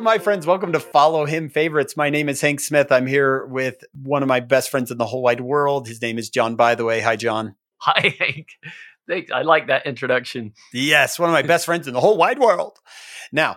Hello, my friends. Welcome to Follow Him Favorites. My name is Hank Smith. I'm here with one of my best friends in the whole wide world. His name is John, by the way. Hi, John. Hi, Hank. Thanks. I like that introduction. Yes, one of my best friends in the whole wide world. Now,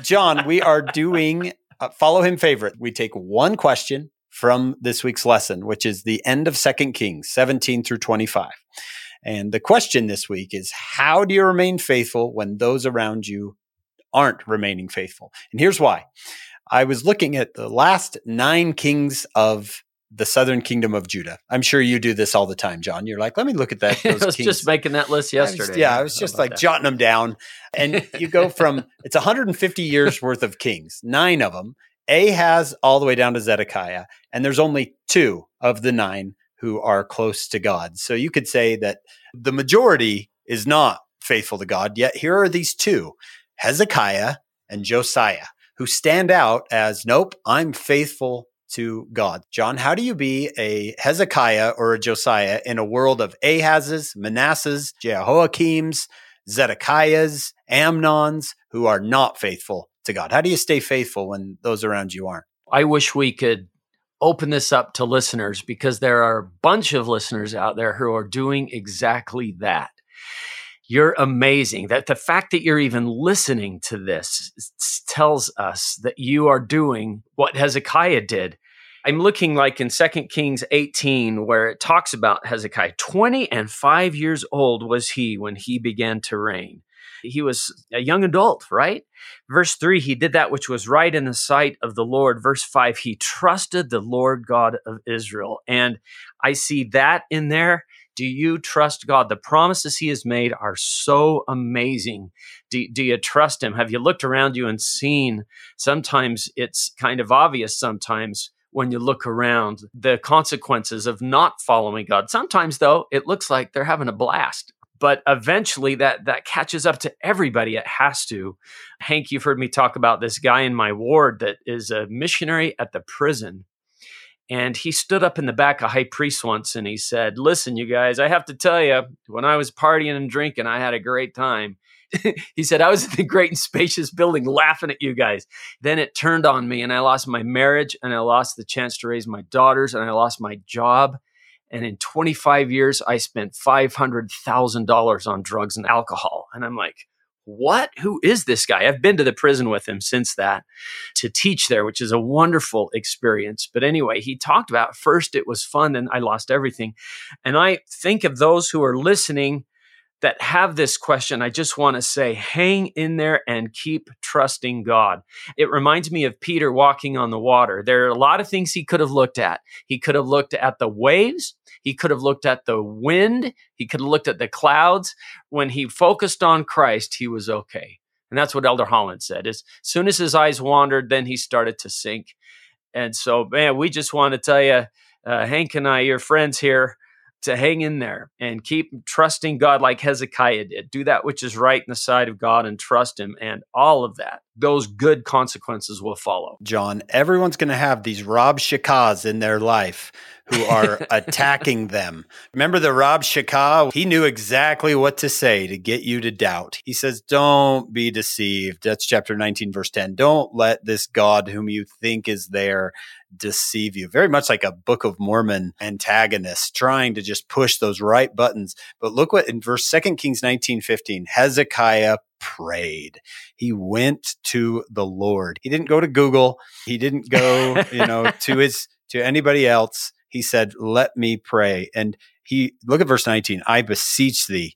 John, we are doing Follow Him Favorite. We take one question from this week's lesson, which is the end of Second Kings 17 through 25. And the question this week is, how do you remain faithful when those around you aren't remaining faithful? And here's why. I was looking at the last 9 kings of the southern kingdom of Judah. I'm sure you do this all the time, John. You're like, let me look at that. Those I was kings. Just making that list yesterday. I was just jotting them down. And you go from, it's 150 years worth of kings, 9 of them, Ahaz all the way down to Zedekiah. And there's only 2 of the 9 who are close to God. So you could say that the majority is not faithful to God, yet here are these 2. Hezekiah and Josiah, who stand out as, nope, I'm faithful to God. John, how do you be a Hezekiah or a Josiah in a world of Ahaz's, Manassas, Jehoiakim's, Zedekiah's, Amnon's, who are not faithful to God? How do you stay faithful when those around you aren't? I wish we could open this up to listeners, because there are a bunch of listeners out there who are doing exactly that. You're amazing. That the fact that you're even listening to this tells us that you are doing what Hezekiah did. I'm looking like in 2 Kings 18, where it talks about Hezekiah. 25 years old was he when he began to reign. He was a young adult, right? Verse 3, he did that which was right in the sight of the Lord. Verse 5, he trusted the Lord God of Israel. And I see that in there. Do you trust God? The promises he has made are so amazing. Do you trust him? Have you looked around you and seen? Sometimes it's kind of obvious sometimes when you look around the consequences of not following God. Sometimes, though, it looks like they're having a blast. But eventually that catches up to everybody. It has to. Hank, you've heard me talk about this guy in my ward that is a missionary at the prison. And he stood up in the back, a high priest once, and he said, listen, you guys, I have to tell you, when I was partying and drinking, I had a great time. He said, I was in the great and spacious building laughing at you guys. Then it turned on me, and I lost my marriage, and I lost the chance to raise my daughters, and I lost my job. And in 25 years, I spent $500,000 on drugs and alcohol. And I'm like, what? Who is this guy? I've been to the prison with him since that to teach there, which is a wonderful experience. But anyway, he talked about first it was fun and I lost everything. And I think of those who are listening that have this question, I just want to say, hang in there and keep trusting God. It reminds me of Peter walking on the water. There are a lot of things he could have looked at. He could have looked at the waves. He could have looked at the wind. He could have looked at the clouds. When he focused on Christ, he was okay. And that's what Elder Holland said. As soon as his eyes wandered, then he started to sink. And so, man, we just want to tell you, Hank and I, your friends here, to hang in there and keep trusting God like Hezekiah did. Do that which is right in the sight of God and trust him, and all of that. Those good consequences will follow. John, everyone's going to have these Rabshakehs in their life who are attacking them. Remember the Rabshakeh? He knew exactly what to say to get you to doubt. He says, don't be deceived. That's chapter 19, verse 10. Don't let this God whom you think is there deceive you. Very much like a Book of Mormon antagonist trying to just push those right buttons. But look what in verse 2 Kings 19:15, Hezekiah prayed. He went to the Lord. He didn't go to Google. He didn't go, to anybody else. He said, let me pray. And he, look at verse 19, I beseech thee.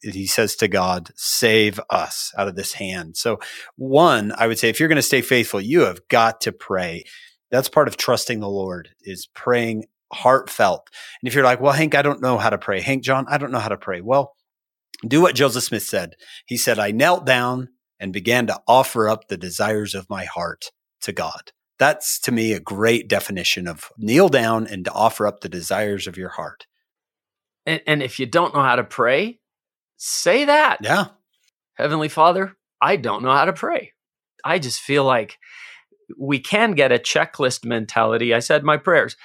He says to God, save us out of this hand. So one, I would say, if you're going to stay faithful, you have got to pray. That's part of trusting the Lord, is praying heartfelt. And if you're like, well, Hank, I don't know how to pray. Hank, John, I don't know how to pray. Well, do what Joseph Smith said. He said, I knelt down and began to offer up the desires of my heart to God. That's, to me, a great definition of kneel down and to offer up the desires of your heart. And if you don't know how to pray, say that. Yeah. Heavenly Father, I don't know how to pray. I just feel like we can get a checklist mentality. I said my prayers,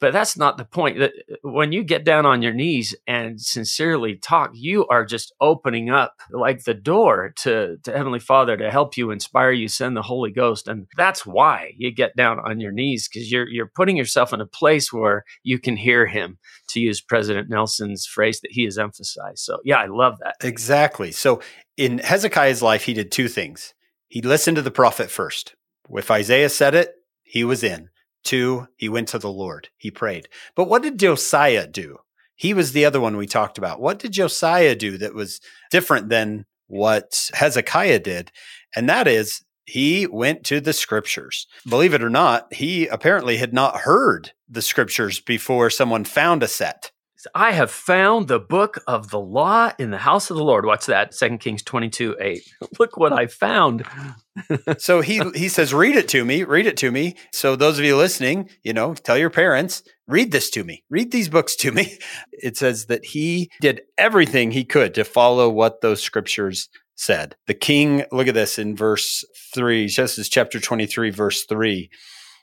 but that's not the point. When you get down on your knees and sincerely talk, you are just opening up like the door to Heavenly Father to help you, inspire you, send the Holy Ghost. And that's why you get down on your knees, because you're putting yourself in a place where you can hear Him, to use President Nelson's phrase that he has emphasized. So yeah, I love that. Exactly. So in Hezekiah's life, he did two things. He listened to the prophet first. If Isaiah said it, he was in. 2, he went to the Lord. He prayed. But what did Josiah do? He was the other one we talked about. What did Josiah do that was different than what Hezekiah did? And that is, he went to the scriptures. Believe it or not, he apparently had not heard the scriptures before someone found a set. I have found the book of the law in the house of the Lord. What's that? 2 Kings 22:8. Look what I found. So he says, read it to me. So those of you listening, tell your parents, read this to me, read these books to me. It says that he did everything he could to follow what those scriptures said. The king, look at this in verse 3, Genesis chapter 23, verse 3.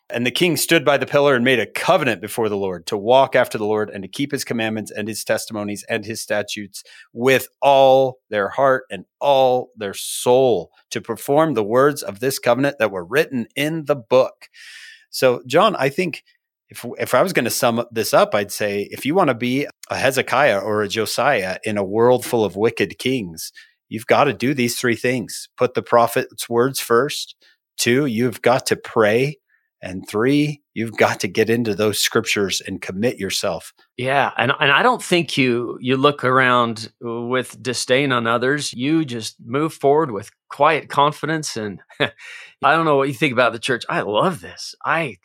And the king stood by the pillar and made a covenant before the Lord to walk after the Lord and to keep his commandments and his testimonies and his statutes with all their heart and all their soul, to perform the words of this covenant that were written in the book. So, John, I think if I was going to sum this up, I'd say if you want to be a Hezekiah or a Josiah in a world full of wicked kings, you've got to do these three things. Put the prophet's words first. 2, you've got to pray. And 3, you've got to get into those scriptures and commit yourself. Yeah, and I don't think you look around with disdain on others. You just move forward with quiet confidence. And I don't know what you think about the church. I love this. I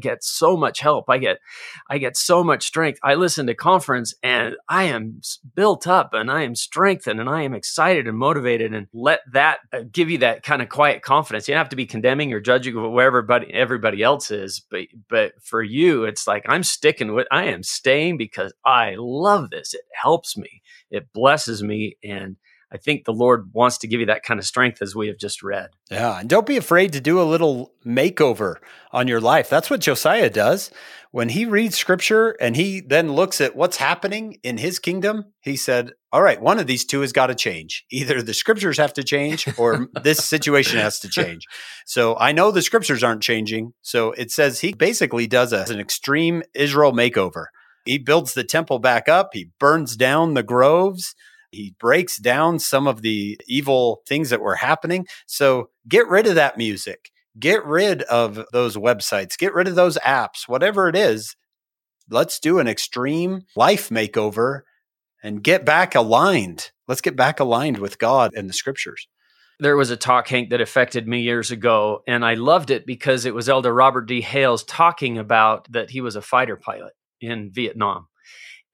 get so much help. I get so much strength. I listen to conference and I am built up and I am strengthened and I am excited and motivated. And let that give you that kind of quiet confidence. You don't have to be condemning or judging of where everybody else is. But for you, it's like, I'm sticking with, I am staying because I love this. It helps me. It blesses me. And I think the Lord wants to give you that kind of strength, as we have just read. Yeah, and don't be afraid to do a little makeover on your life. That's what Josiah does. When he reads scripture and he then looks at what's happening in his kingdom, he said, all right, one of these two has got to change. Either the scriptures have to change or this situation has to change. So I know the scriptures aren't changing. So it says he basically does an extreme Israel makeover. He builds the temple back up. He burns down the groves. He breaks down some of the evil things that were happening. So get rid of that music. Get rid of those websites. Get rid of those apps. Whatever it is, let's do an extreme life makeover and get back aligned. Let's get back aligned with God and the scriptures. There was a talk, Hank, that affected me years ago, and I loved it because it was Elder Robert D. Hales talking about that he was a fighter pilot in Vietnam.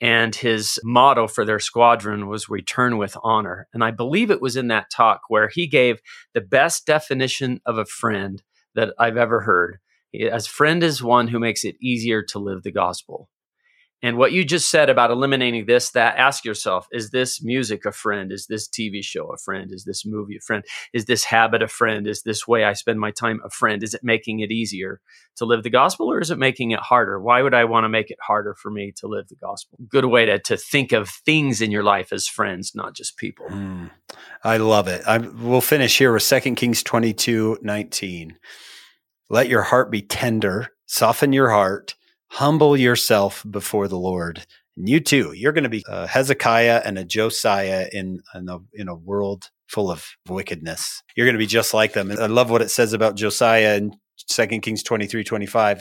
And his motto for their squadron was return with honor. And I believe it was in that talk where he gave the best definition of a friend that I've ever heard. A friend is one who makes it easier to live the gospel. And what you just said about eliminating this, that, ask yourself, is this music a friend? Is this TV show a friend? Is this movie a friend? Is this habit a friend? Is this way I spend my time a friend? Is it making it easier to live the gospel, or is it making it harder? Why would I want to make it harder for me to live the gospel? Good way to think of things in your life as friends, not just people. I love it. We'll finish here with 2 Kings 22:19. Let your heart be tender, soften your heart, humble yourself before the Lord. And you too, you're going to be a Hezekiah and a Josiah in a world full of wickedness. You're going to be just like them. And I love what it says about Josiah in 2 Kings 23:25.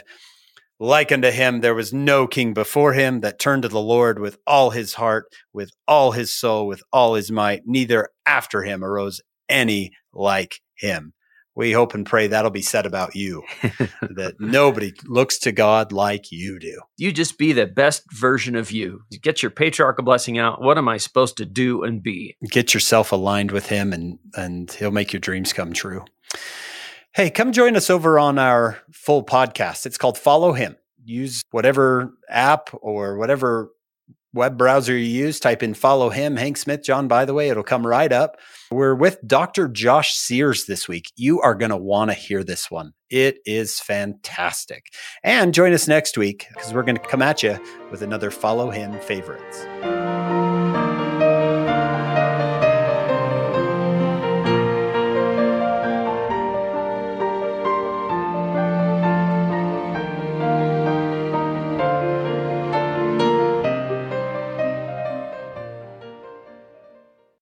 Like unto him, there was no king before him that turned to the Lord with all his heart, with all his soul, with all his might. Neither after him arose any like him. We hope and pray that'll be said about you, that nobody looks to God like you do. You just be the best version of you. Get your patriarchal blessing out. What am I supposed to do and be? Get yourself aligned with him, and he'll make your dreams come true. Hey, come join us over on our full podcast. It's called Follow Him. Use whatever app or whatever web browser you use, type in Follow Him, Hank Smith, John, by the way, it'll come right up. We're with Dr. Josh Sears this week. You are going to want to hear this one. It is fantastic. And join us next week because we're going to come at you with another Follow Him Favorites.